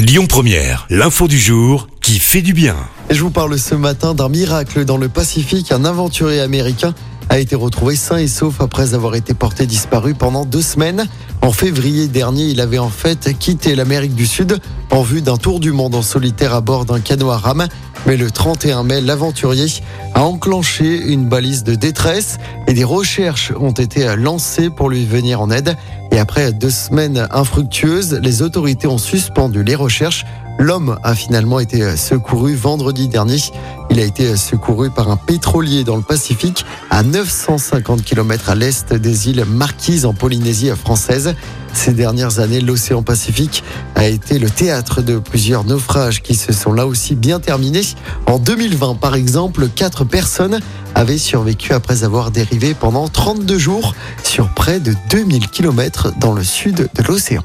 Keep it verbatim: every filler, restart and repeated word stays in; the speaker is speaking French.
Lyon Première, l'info du jour qui fait du bien. Je vous parle ce matin d'un miracle dans le Pacifique. Un aventurier américain a été retrouvé sain et sauf après avoir été porté disparu pendant deux semaines. En février dernier, il avait en fait quitté l'Amérique du Sud en vue d'un tour du monde en solitaire à bord d'un canot à rame. Mais le trente et un mai, l'aventurier a enclenché une balise de détresse et des recherches ont été lancées pour lui venir en aide. Et après deux semaines infructueuses, les autorités ont suspendu les recherches. L'homme a finalement été secouru vendredi dernier. Il a été secouru par un pétrolier dans le Pacifique, à neuf cent cinquante kilomètres à l'est des îles Marquises en Polynésie française. Ces dernières années, l'océan Pacifique a été le théâtre de plusieurs naufrages qui se sont là aussi bien terminés. En deux mille vingt, par exemple, quatre personnes avaient survécu après avoir dérivé pendant trente-deux jours sur près de deux mille kilomètres dans le sud de l'océan.